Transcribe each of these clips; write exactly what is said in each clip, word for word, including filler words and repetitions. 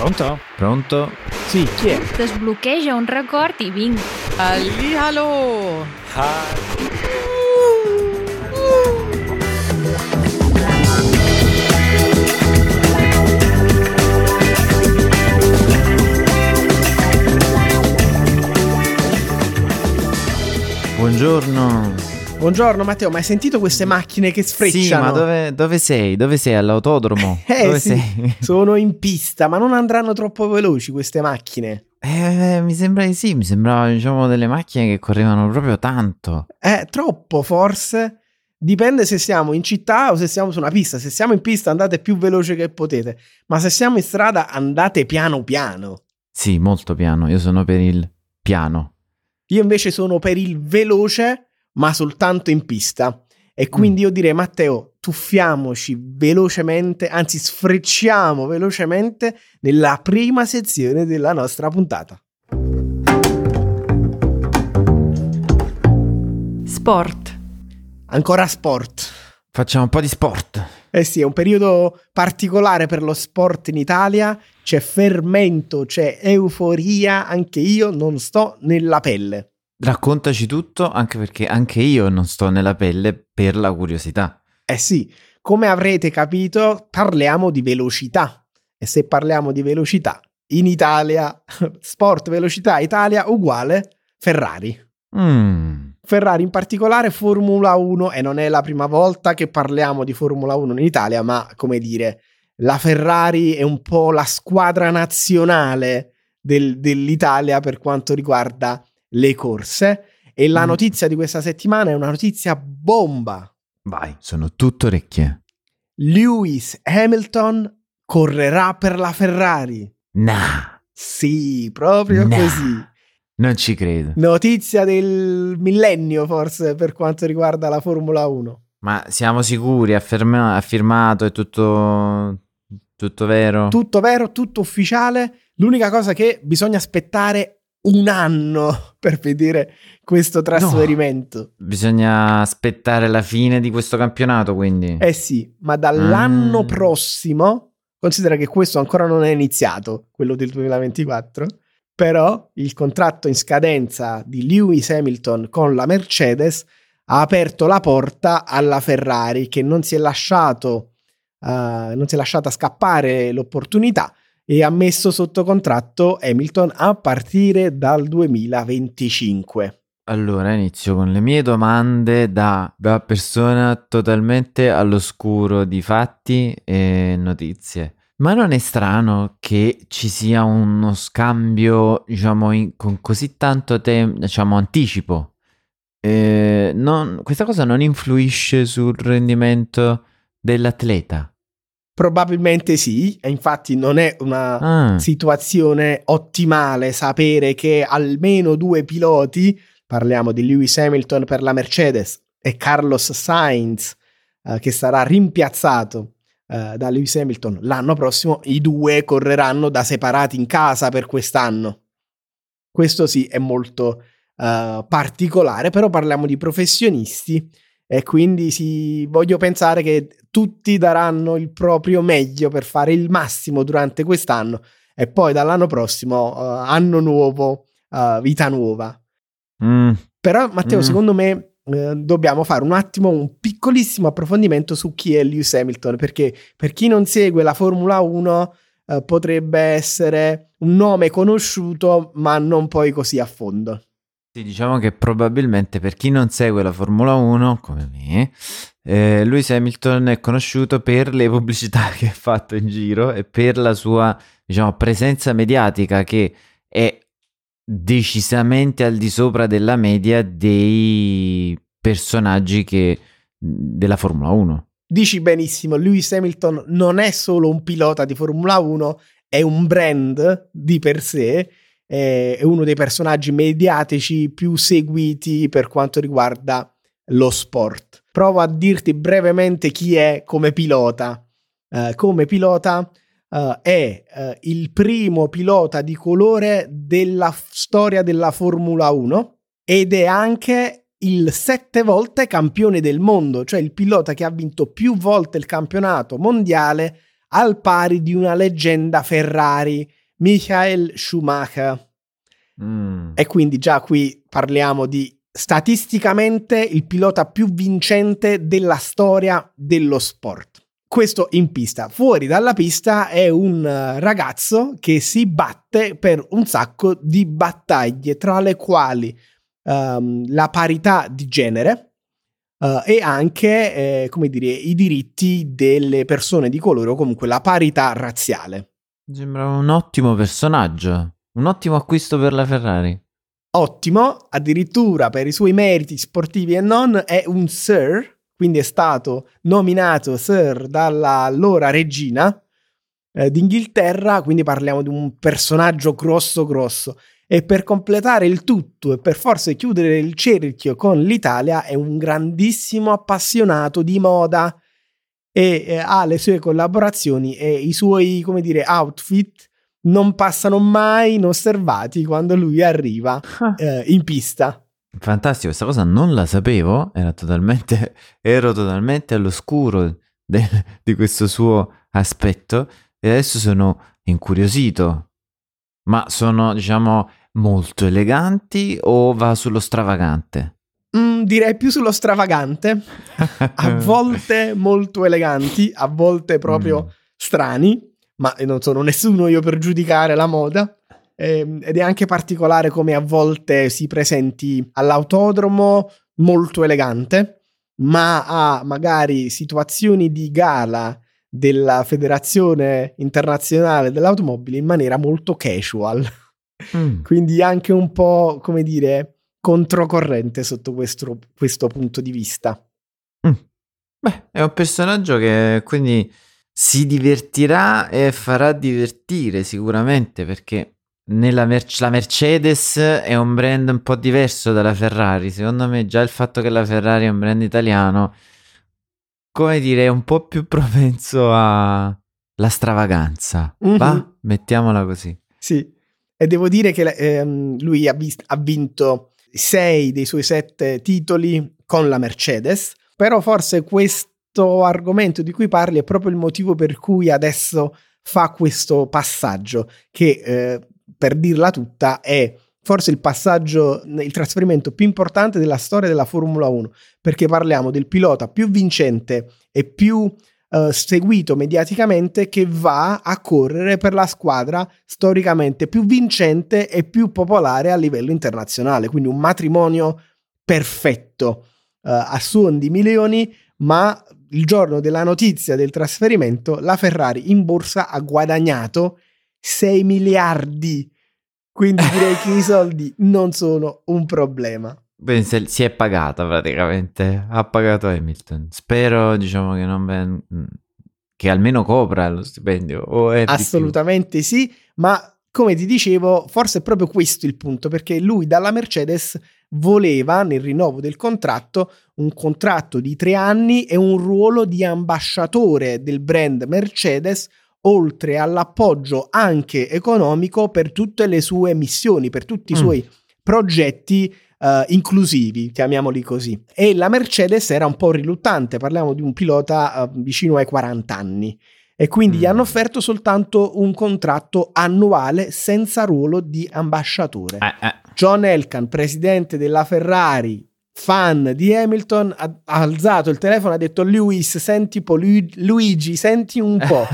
Pronto? Pronto? Sì, chi è? Sblocca un record e vinc. Allì, allo! Buongiorno. Buongiorno Matteo, ma hai sentito queste macchine che sfrecciano? Sì, ma dove, dove sei? Dove sei? All'autodromo? Eh dove sì, sei? Sono in pista, ma non andranno troppo veloci queste macchine? Eh, mi sembra di sì, mi sembrava diciamo delle macchine che correvano proprio tanto. Eh, troppo forse? Dipende se siamo in città o se siamo su una pista. Se siamo in pista andate più veloce che potete, ma se siamo in strada andate piano piano. Sì, molto piano, io sono per il piano. Io invece sono per il veloce, ma soltanto in pista. E quindi io direi, Matteo, tuffiamoci velocemente, anzi sfrecciamo velocemente nella prima sezione della nostra puntata. Sport. Ancora sport. Facciamo un po' di sport. Eh sì, è un periodo particolare per lo sport in Italia. C'è fermento, c'è euforia, anche io non sto nella pelle. Raccontaci tutto, anche perché anche io non sto nella pelle per la curiosità. Eh sì, come avrete capito, parliamo di velocità. E se parliamo di velocità, in Italia, sport, velocità, Italia uguale Ferrari. Mm. Ferrari in particolare, Formula uno, e non è la prima volta che parliamo di Formula uno in Italia, ma come dire, la Ferrari è un po' la squadra nazionale del, dell'Italia per quanto riguarda le corse. E la notizia di questa settimana è una notizia bomba. Vai, sono tutto orecchie. Lewis Hamilton correrà per la Ferrari. Nah. Sì, proprio nah. Così. Non ci credo. Notizia del millennio forse per quanto riguarda la Formula uno. Ma siamo sicuri? Ha ferma- firmato? È tutto... tutto vero? Tutto vero, tutto ufficiale. L'unica cosa che bisogna aspettare è un anno per vedere questo trasferimento. No, bisogna aspettare la fine di questo campionato, quindi. Eh sì, ma dall'anno mm. prossimo, considera che questo ancora non è iniziato, quello del duemilaventiquattro, però il contratto in scadenza di Lewis Hamilton con la Mercedes ha aperto la porta alla Ferrari, che non si è lasciato uh, non si è lasciata scappare l'opportunità e ha messo sotto contratto Hamilton a partire dal duemilaventicinque. Allora inizio con le mie domande da, da persona totalmente all'oscuro di fatti e notizie. Ma non è strano che ci sia uno scambio, diciamo, in, con così tanto te- diciamo, anticipo? Eh, non, questa cosa non influisce sul rendimento dell'atleta? Probabilmente sì, e infatti non è una ah. situazione ottimale sapere che almeno due piloti, parliamo di Lewis Hamilton per la Mercedes e Carlos Sainz, eh, che sarà rimpiazzato eh, da Lewis Hamilton l'anno prossimo, i due correranno da separati in casa per quest'anno. Questo sì è molto eh, particolare, però parliamo di professionisti e quindi sì, voglio pensare che tutti daranno il proprio meglio per fare il massimo durante quest'anno e poi dall'anno prossimo uh, anno nuovo, uh, vita nuova. Mm. Però Matteo, mm. secondo me eh, dobbiamo fare un attimo un piccolissimo approfondimento su chi è Lewis Hamilton, perché per chi non segue la Formula uno eh, potrebbe essere un nome conosciuto ma non poi così a fondo. Sì, diciamo che probabilmente per chi non segue la Formula uno, come me, eh, Lewis Hamilton è conosciuto per le pubblicità che ha fatto in giro e per la sua, diciamo, presenza mediatica che è decisamente al di sopra della media dei personaggi che, della Formula uno. Dici benissimo, Lewis Hamilton non è solo un pilota di Formula uno, è un brand di per sé. È uno dei personaggi mediatici più seguiti per quanto riguarda lo sport. Provo a dirti brevemente chi è come pilota. Uh, come pilota uh, è uh, il primo pilota di colore della f- storia della Formula uno ed è anche il sette volte campione del mondo, cioè il pilota che ha vinto più volte il campionato mondiale al pari di una leggenda Ferrari, Michael Schumacher. Mm. E quindi già qui parliamo di statisticamente il pilota più vincente della storia dello sport. Questo in pista. Fuori dalla pista è un ragazzo che si batte per un sacco di battaglie, tra le quali um, la parità di genere uh, e anche eh, come dire, i diritti delle persone di colore o comunque la parità razziale. Sembra un ottimo personaggio, un ottimo acquisto per la Ferrari. Ottimo, addirittura per i suoi meriti sportivi e non è un Sir. Quindi è stato nominato Sir dall'allora regina eh, d'Inghilterra, quindi parliamo di un personaggio grosso grosso. E per completare il tutto e per forse chiudere il cerchio con l'Italia è un grandissimo appassionato di moda e eh, ha le sue collaborazioni e i suoi, come dire, outfit non passano mai inosservati quando lui arriva eh, in pista. Fantastico, questa cosa non la sapevo, era totalmente, ero totalmente all'oscuro de, di questo suo aspetto e adesso sono incuriosito. Ma sono, diciamo, molto eleganti o va sullo stravagante? Mm, direi più sullo stravagante, a volte molto eleganti, a volte proprio mm. strani, ma non sono nessuno io per giudicare la moda. Ed è anche particolare come a volte si presenti all'autodromo molto elegante, ma ha magari situazioni di gala della Federazione Internazionale dell'Automobile in maniera molto casual. Mm. Quindi anche un po', come dire, controcorrente sotto questo, questo punto di vista. Mm. Beh, è un personaggio che quindi si divertirà e farà divertire sicuramente, perché nella Merce- la Mercedes è un brand un po' diverso dalla Ferrari. Secondo me già il fatto che la Ferrari è un brand italiano, come dire, è un po' più propenso alla stravaganza, mm-hmm. va? Mettiamola così. Sì, e devo dire che ehm, lui ha, vist- ha vinto sei dei suoi sette titoli con la Mercedes, però forse questo argomento di cui parli è proprio il motivo per cui adesso fa questo passaggio che... Eh, per dirla tutta, è forse il passaggio, il trasferimento più importante della storia della Formula uno, perché parliamo del pilota più vincente e più eh, seguito mediaticamente che va a correre per la squadra storicamente più vincente e più popolare a livello internazionale. Quindi un matrimonio perfetto, eh, a suon di milioni, ma il giorno della notizia del trasferimento la Ferrari in borsa ha guadagnato sei miliardi, quindi direi che i soldi non sono un problema. Beh, si è pagata praticamente, ha pagato Hamilton. Spero, diciamo, che non ben... che almeno copra lo stipendio. O è assolutamente sì, ma come ti dicevo, forse è proprio questo il punto, perché lui dalla Mercedes voleva nel rinnovo del contratto un contratto di tre anni e un ruolo di ambasciatore del brand Mercedes, oltre all'appoggio anche economico per tutte le sue missioni, per tutti i suoi mm. progetti uh, inclusivi, chiamiamoli così. E la Mercedes era un po' riluttante, parliamo di un pilota uh, vicino ai quaranta anni, e quindi mm. gli hanno offerto soltanto un contratto annuale senza ruolo di ambasciatore. Eh, eh. John Elkann, presidente della Ferrari, fan di Hamilton, ha alzato il telefono e ha detto: Lewis, senti po', Luigi, senti un po',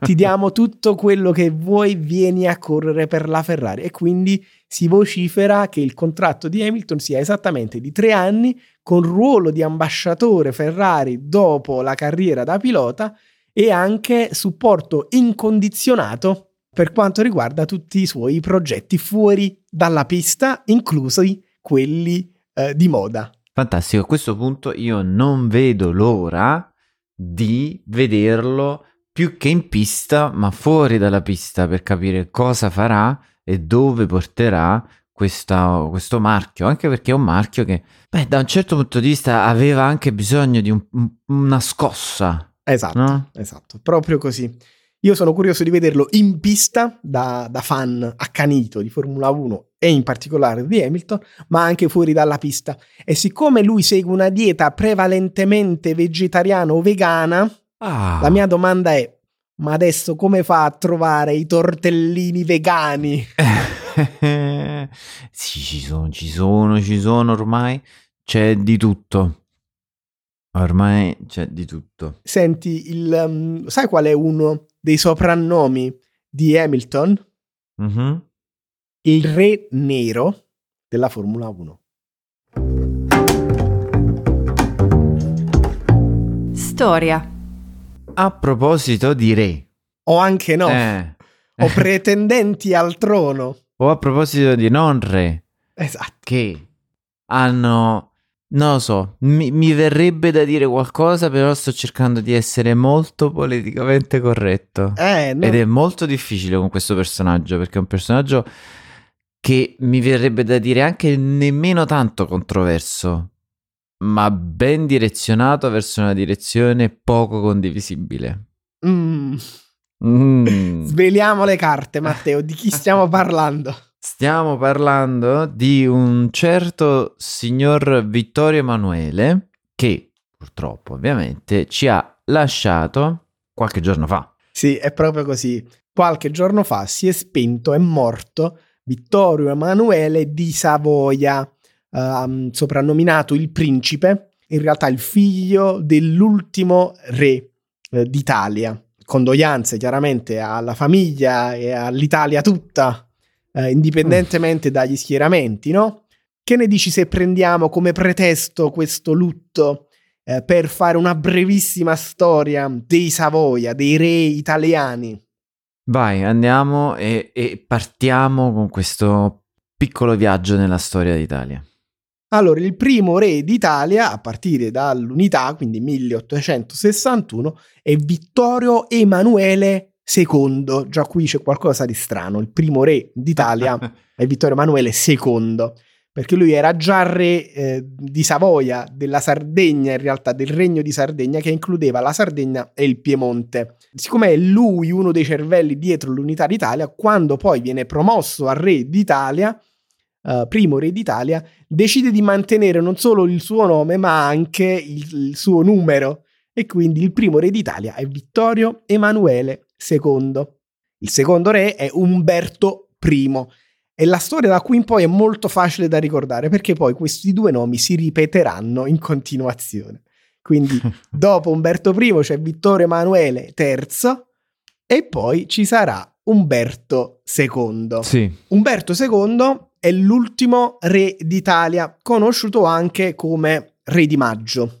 ti diamo tutto quello che vuoi, vieni a correre per la Ferrari. E quindi si vocifera che il contratto di Hamilton sia esattamente di tre anni con ruolo di ambasciatore Ferrari dopo la carriera da pilota e anche supporto incondizionato per quanto riguarda tutti i suoi progetti fuori dalla pista, inclusi quelli di moda. Fantastico, a questo punto io non vedo l'ora di vederlo più che in pista, ma fuori dalla pista, per capire cosa farà e dove porterà questa, questo marchio, anche perché è un marchio che, beh, da un certo punto di vista aveva anche bisogno di un, una scossa. Esatto, no? Esatto, proprio così. Io sono curioso di vederlo in pista da, da fan accanito di Formula uno e in particolare di Hamilton, ma anche fuori dalla pista. E siccome lui segue una dieta prevalentemente vegetariana o vegana, ah. la mia domanda è: Ma adesso come fa a trovare i tortellini vegani? Sì, ci sono, ci sono, ci sono ormai. C'è di tutto. Ormai c'è di tutto. Senti, il, um, sai qual è uno dei soprannomi di Hamilton? Mm-hmm. Il re nero della Formula uno. Storia. A proposito di re. O anche no. Eh. O pretendenti al trono. O a proposito di non re. Esatto. Che hanno... Non lo so, mi, mi verrebbe da dire qualcosa, però sto cercando di essere molto politicamente corretto. Eh, no. Ed è molto difficile con questo personaggio, perché è un personaggio che mi verrebbe da dire anche nemmeno tanto controverso, ma ben direzionato verso una direzione poco condivisibile. Mm. Mm. Sveliamo le carte, Matteo, di chi stiamo parlando? Stiamo parlando di un certo signor Vittorio Emanuele che purtroppo ovviamente ci ha lasciato qualche giorno fa. Sì, è proprio così. Qualche giorno fa si è spento, è morto Vittorio Emanuele di Savoia, eh, soprannominato il principe, in realtà il figlio dell'ultimo re eh, d'Italia. Condoglianze chiaramente alla famiglia e all'Italia tutta. Uh, indipendentemente dagli schieramenti, no? Che ne dici se prendiamo come pretesto questo lutto uh, per fare una brevissima storia dei Savoia, dei re italiani? Vai, andiamo e, e partiamo con questo piccolo viaggio nella storia d'Italia. Allora, il primo re d'Italia, a partire dall'unità, quindi milleottocentosessantuno, è Vittorio Emanuele secondo, già qui c'è qualcosa di strano. Il primo re d'Italia è Vittorio Emanuele secondo, perché lui era già re eh, di Savoia, della Sardegna, in realtà del regno di Sardegna, che includeva la Sardegna e il Piemonte. Siccome è lui uno dei cervelli dietro l'unità d'Italia, quando poi viene promosso a re d'Italia, eh, primo re d'Italia, decide di mantenere non solo il suo nome ma anche il, il suo numero, e quindi il primo re d'Italia è Vittorio Emanuele secondo. Il secondo re è Umberto primo, e la storia da qui in poi è molto facile da ricordare, perché poi questi due nomi si ripeteranno in continuazione. Quindi dopo Umberto primo c'è Vittorio Emanuele terzo e poi ci sarà Umberto secondo. Sì. Umberto secondo è l'ultimo re d'Italia, conosciuto anche come re di maggio,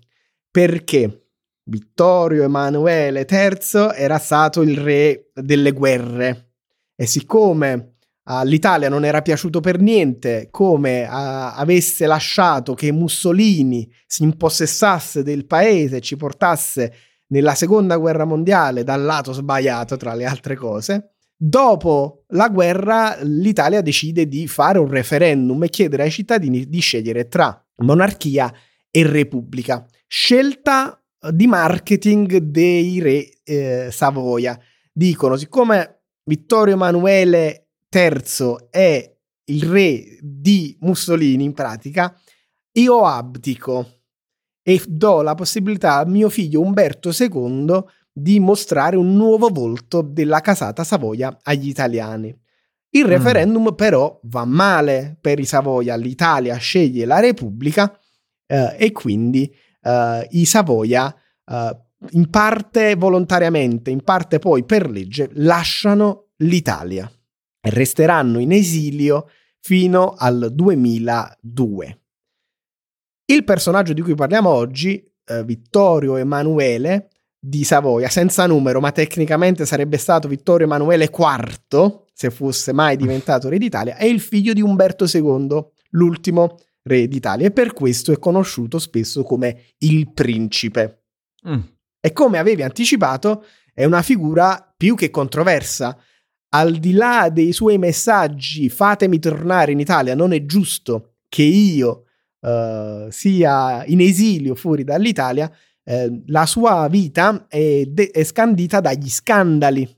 perché Vittorio Emanuele terzo era stato il re delle guerre, e siccome all'Italia non era piaciuto per niente come a, avesse lasciato che Mussolini si impossessasse del paese e ci portasse nella seconda guerra mondiale dal lato sbagliato, tra le altre cose, dopo la guerra l'Italia decide di fare un referendum e chiedere ai cittadini di scegliere tra monarchia e repubblica, scelta di marketing dei re eh, Savoia. Dicono, siccome Vittorio Emanuele terzo è il re di Mussolini in pratica, io abdico e do la possibilità a mio figlio Umberto secondo di mostrare un nuovo volto della casata Savoia agli italiani. Il referendum mm. però va male per i Savoia, l'Italia sceglie la Repubblica eh, e quindi Uh, i Savoia uh, in parte volontariamente, in parte poi per legge, lasciano l'Italia e resteranno in esilio fino al duemiladue. Il personaggio di cui parliamo oggi, uh, Vittorio Emanuele di Savoia, senza numero, ma tecnicamente sarebbe stato Vittorio Emanuele quarto se fosse mai diventato re d'Italia, è il figlio di Umberto secondo, l'ultimo re d'Italia, e per questo è conosciuto spesso come il principe. Mm. E come avevi anticipato, è una figura più che controversa. Al di là dei suoi messaggi "fatemi tornare in Italia, non è giusto che io eh, sia in esilio fuori dall'Italia", eh, la sua vita è, de- è scandita dagli scandali.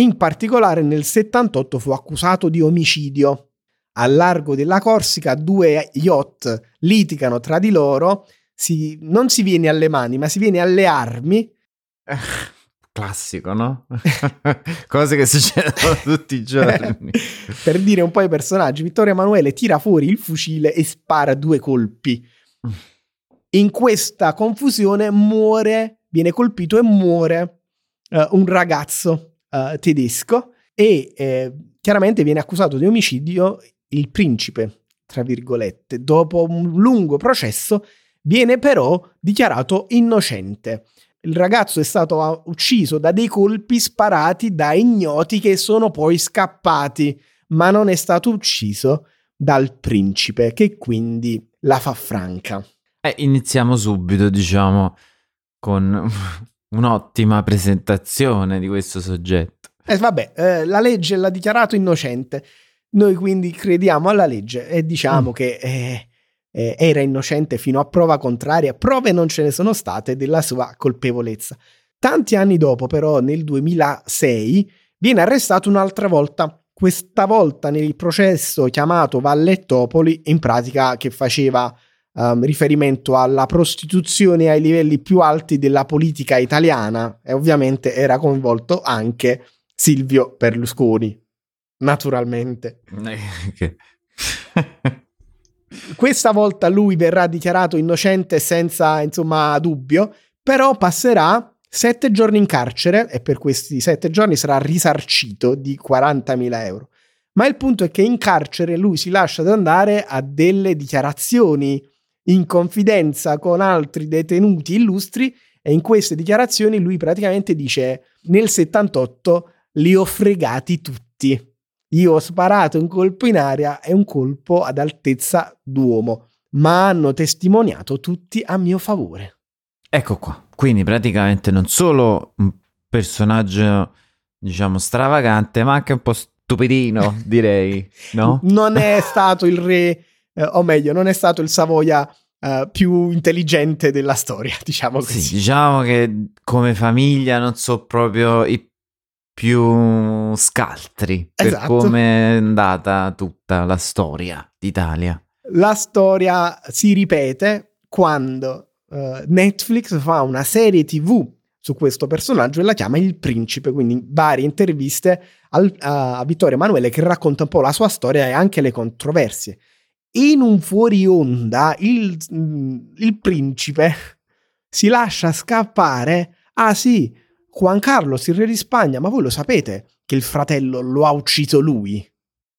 In particolare nel settantotto fu accusato di omicidio. Al largo della Corsica due yacht litigano tra di loro, si, non si viene alle mani ma si viene alle armi classico, no? Cose che succedono tutti i giorni. Per dire un po' i personaggi, Vittorio Emanuele tira fuori il fucile e spara due colpi. In questa confusione muore, viene colpito e muore uh, un ragazzo uh, tedesco e eh, chiaramente viene accusato di omicidio il principe, tra virgolette. Dopo un lungo processo viene però dichiarato innocente. Il ragazzo è stato ucciso da dei colpi sparati da ignoti che sono poi scappati, ma non è stato ucciso dal principe, che quindi la fa franca. Eh, iniziamo subito, diciamo, con un'ottima presentazione di questo soggetto. Eh, vabbè, eh, la legge l'ha dichiarato innocente. Noi quindi crediamo alla legge e diciamo mm. che... Eh, era innocente fino a prova contraria, prove non ce ne sono state della sua colpevolezza. Tanti anni dopo, però, nel duemilasei, viene arrestato un'altra volta, questa volta nel processo chiamato Vallettopoli, in pratica che faceva um, riferimento alla prostituzione ai livelli più alti della politica italiana, e ovviamente era coinvolto anche Silvio Berlusconi, naturalmente. Questa volta lui verrà dichiarato innocente senza, insomma, dubbio, però passerà sette giorni in carcere e per questi sette giorni sarà risarcito di quarantamila euro. Ma il punto è che in carcere lui si lascia andare a delle dichiarazioni in confidenza con altri detenuti illustri e in queste dichiarazioni lui praticamente dice: nel settantotto li ho fregati tutti. Io ho sparato un colpo in aria e un colpo ad altezza d'uomo, ma hanno testimoniato tutti a mio favore. Ecco qua, quindi praticamente non solo un personaggio, diciamo, stravagante, ma anche un po' stupidino, direi, no? Non è stato il re, eh, o meglio, non è stato il Savoia eh, più intelligente della storia, diciamo così. Sì, diciamo che come famiglia non so proprio i più scaltri, esatto, per come è andata tutta la storia d'Italia. La storia si ripete quando uh, Netflix fa una serie tivù su questo personaggio e la chiama Il Principe, quindi varie interviste al, a, a Vittorio Emanuele che racconta un po' la sua storia e anche le controversie. In un fuori onda il, il principe si lascia scappare. Ah sì, Juan Carlos, il re di Spagna, ma voi lo sapete che il fratello lo ha ucciso lui?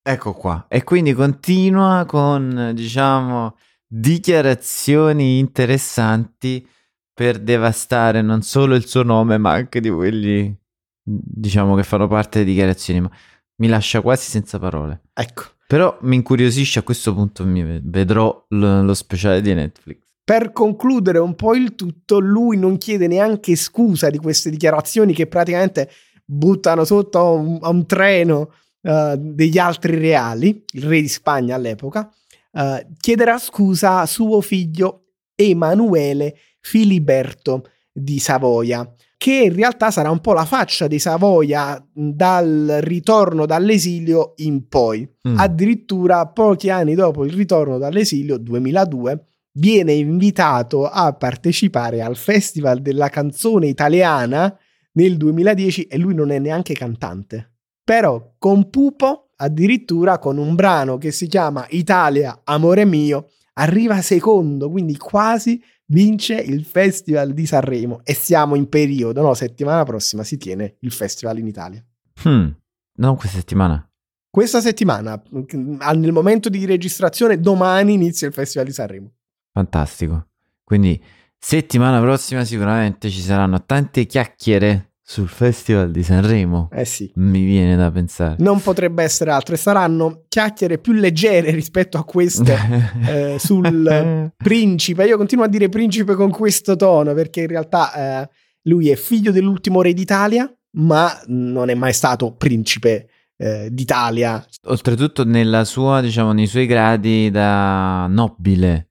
Ecco qua. E quindi continua con, diciamo, dichiarazioni interessanti per devastare non solo il suo nome, ma anche di quelli, diciamo, che fanno parte delle dichiarazioni. Ma mi lascia quasi senza parole. Ecco. Però mi incuriosisce, a questo punto mi vedrò l- lo speciale di Netflix. Per concludere un po' il tutto, lui non chiede neanche scusa di queste dichiarazioni che praticamente buttano sotto a un, a un treno uh, degli altri reali, il re di Spagna all'epoca. Uh, chiederà scusa a suo figlio Emanuele Filiberto di Savoia, che in realtà sarà un po' la faccia di Savoia dal ritorno dall'esilio in poi. Mm. Addirittura pochi anni dopo il ritorno dall'esilio, duemiladue, viene invitato a partecipare al Festival della Canzone Italiana nel duemiladieci e lui non è neanche cantante. Però con Pupo, addirittura con un brano che si chiama Italia, amore mio, arriva secondo, quindi quasi vince il Festival di Sanremo. E siamo in periodo, no? Settimana prossima si tiene il Festival in Italia. Hmm, non questa settimana. Questa settimana, nel momento di registrazione, domani inizia il Festival di Sanremo. Fantastico, quindi settimana prossima sicuramente ci saranno tante chiacchiere sul Festival di Sanremo. Eh sì. Mi viene da pensare. Non potrebbe essere altro, e saranno chiacchiere più leggere rispetto a queste eh, sul principe. Io continuo a dire principe con questo tono perché in realtà eh, lui è figlio dell'ultimo re d'Italia, ma non è mai stato principe eh, d'Italia. Oltretutto nella sua, diciamo, nei suoi gradi da nobile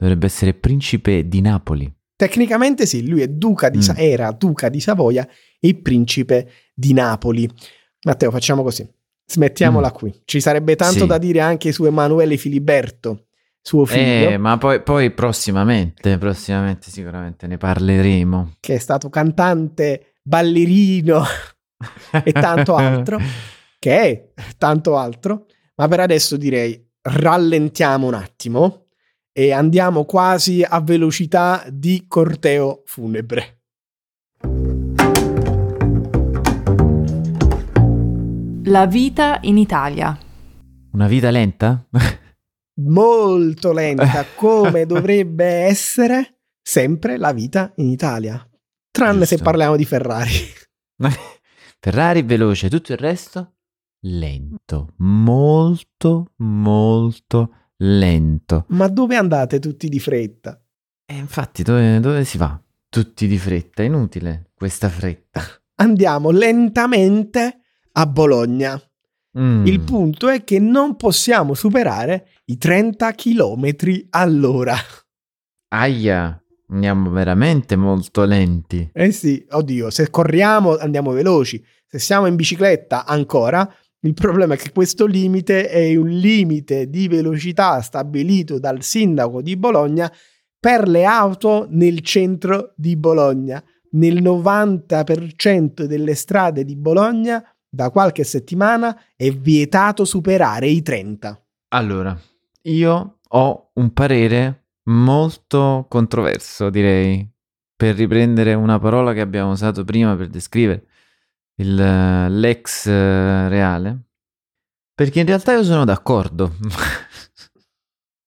dovrebbe essere principe di Napoli. Tecnicamente sì, lui è duca di, mm. era duca di Savoia e principe di Napoli. Matteo, facciamo così, smettiamola mm. qui. Ci sarebbe tanto sì. da dire anche su Emanuele Filiberto, suo figlio. Eh, ma poi, poi prossimamente, prossimamente sicuramente ne parleremo. Che è stato cantante ballerino e tanto altro, che è tanto altro, ma per adesso direi rallentiamo un attimo e andiamo quasi a velocità di corteo funebre. La vita in Italia. Una vita lenta? Molto lenta, come dovrebbe essere sempre la vita in Italia, tranne Giusto. Se parliamo di Ferrari. Ferrari veloce, tutto il resto lento, molto molto lento. Ma dove andate tutti di fretta? E infatti dove, dove si va? Tutti di fretta, inutile questa fretta. Andiamo lentamente a Bologna. Mm. Il punto è che non possiamo superare i trenta chilometri all'ora. Aia, andiamo veramente molto lenti. Eh sì, oddio, se corriamo andiamo veloci, se siamo in bicicletta ancora. Il problema è che questo limite è un limite di velocità stabilito dal sindaco di Bologna per le auto nel centro di Bologna. Nel novanta per cento delle strade di Bologna da qualche settimana è vietato superare i trenta. Allora, io ho un parere molto controverso, direi, per riprendere una parola che abbiamo usato prima per descrivere il, l'ex reale, perché in realtà io sono d'accordo.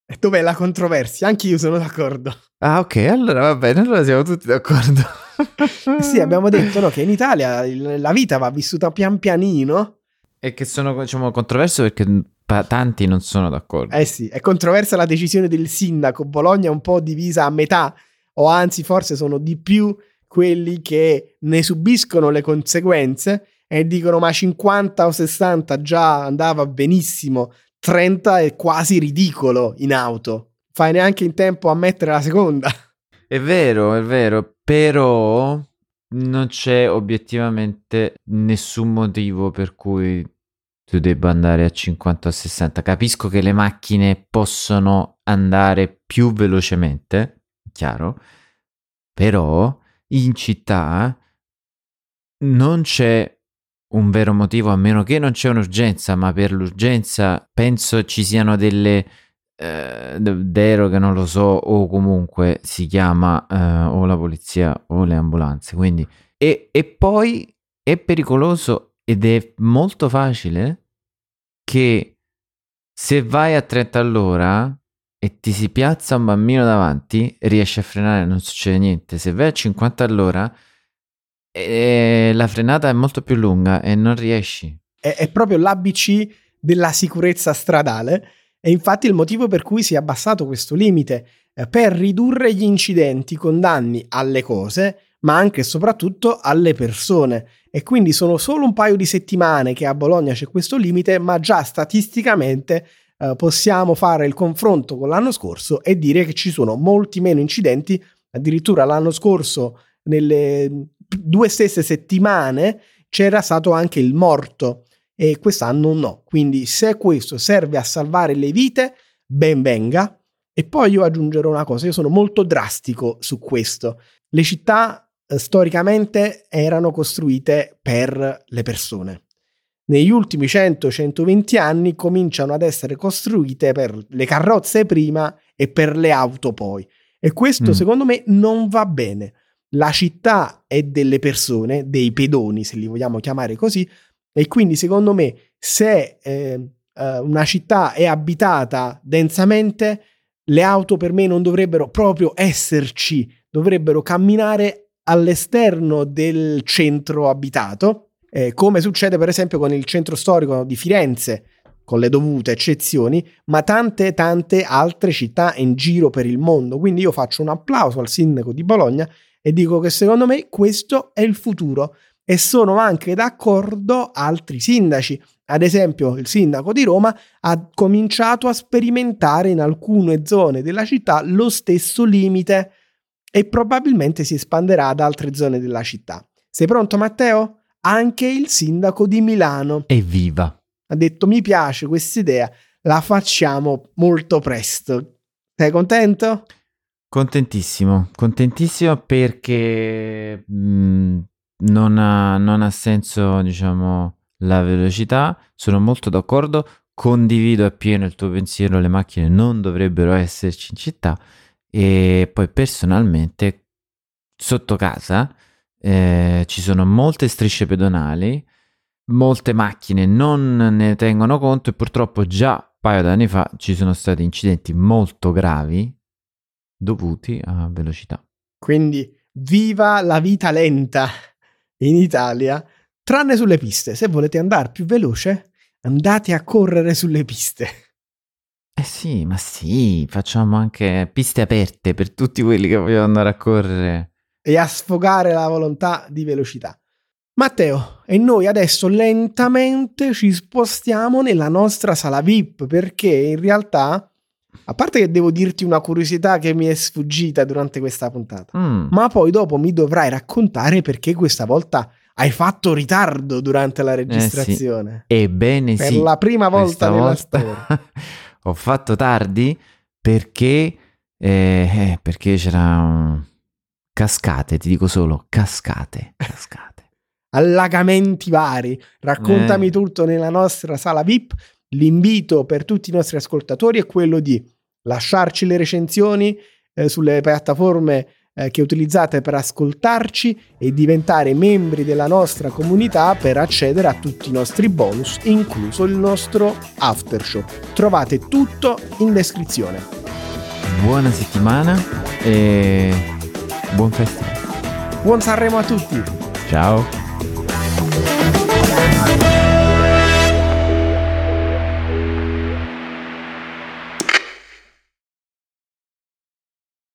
E dov'è la controversia? Anche io sono d'accordo. Ah, ok, allora va bene, allora siamo tutti d'accordo. Sì, abbiamo detto no, che in Italia la vita va vissuta pian pianino. E che sono, diciamo, controverso perché pa- tanti non sono d'accordo. Eh sì, è controversa la decisione del sindaco. Bologna è un po' divisa a metà, o anzi forse sono di più quelli che ne subiscono le conseguenze e dicono ma cinquanta o sessanta già andava benissimo, trenta è quasi ridicolo in auto, fai neanche in tempo a mettere la seconda. È vero, è vero, però non c'è obiettivamente nessun motivo per cui tu debba andare a cinquanta o sessanta. Capisco che le macchine possono andare più velocemente, chiaro, però in città non c'è un vero motivo, a meno che non c'è un'urgenza, ma per l'urgenza penso ci siano delle... deroga, non lo so, o comunque si chiama eh, o la polizia o le ambulanze, quindi e, e poi è pericoloso ed è molto facile che se vai a trenta all'ora e ti si piazza un bambino davanti riesci a frenare, non succede niente. Se vai a cinquanta all'ora eh, la frenata è molto più lunga e non riesci. È, è proprio l'A B C della sicurezza stradale. E infatti il motivo per cui si è abbassato questo limite eh, per ridurre gli incidenti con danni alle cose, ma anche e soprattutto alle persone. E quindi sono solo un paio di settimane che a Bologna c'è questo limite, ma già statisticamente eh, possiamo fare il confronto con l'anno scorso e dire che ci sono molti meno incidenti. Addirittura l'anno scorso, nelle due stesse settimane, c'era stato anche il morto. E quest'anno no, quindi se questo serve a salvare le vite, ben venga. E poi io aggiungerò una cosa, io sono molto drastico su questo. Le città eh, storicamente erano costruite per le persone. Negli ultimi cento centoventi anni cominciano ad essere costruite per le carrozze prima e per le auto poi. E questo mm. secondo me non va bene. La città è delle persone, dei pedoni se li vogliamo chiamare così, e quindi secondo me se eh, eh, una città è abitata densamente, le auto per me non dovrebbero proprio esserci, dovrebbero camminare all'esterno del centro abitato, eh, come succede per esempio con il centro storico di Firenze, con le dovute eccezioni, ma tante tante altre città in giro per il mondo. Quindi io faccio un applauso al sindaco di Bologna e dico che secondo me questo è il futuro. E sono anche d'accordo altri sindaci. Ad esempio, il sindaco di Roma ha cominciato a sperimentare in alcune zone della città lo stesso limite e probabilmente si espanderà ad altre zone della città. Sei pronto, Matteo? Anche il sindaco di Milano. Evviva! Ha detto, mi piace questa idea, la facciamo molto presto. Sei contento? Contentissimo, contentissimo perché... Mh... non ha, non ha senso, diciamo, la velocità. Sono molto d'accordo, condivido appieno il tuo pensiero, le macchine non dovrebbero esserci in città. E poi personalmente sotto casa eh, ci sono molte strisce pedonali, molte macchine non ne tengono conto e purtroppo già un paio d'anni fa ci sono stati incidenti molto gravi dovuti a velocità. Quindi viva la vita lenta in Italia, tranne sulle piste. Se volete andare più veloce, andate a correre sulle piste. Eh sì, ma sì, facciamo anche piste aperte per tutti quelli che vogliono andare a correre. E a sfogare la volontà di velocità. Matteo, e noi adesso lentamente ci spostiamo nella nostra sala V I P, perché in realtà... A parte che devo dirti una curiosità che mi è sfuggita durante questa puntata, mm. ma poi dopo mi dovrai raccontare perché questa volta hai fatto ritardo durante la registrazione. Eh sì. Ebbene per sì. Per la prima volta nella volta... storia. Ho fatto tardi perché, eh, perché c'era un... cascate, ti dico solo cascate, cascate. Allagamenti vari, raccontami eh. tutto nella nostra sala V I P. L'invito per tutti i nostri ascoltatori è quello di lasciarci le recensioni eh, sulle piattaforme eh, che utilizzate per ascoltarci e diventare membri della nostra comunità per accedere a tutti i nostri bonus, incluso il nostro aftershow. Trovate tutto in descrizione. Buona settimana e buon festival. Buon Sanremo a tutti. Ciao.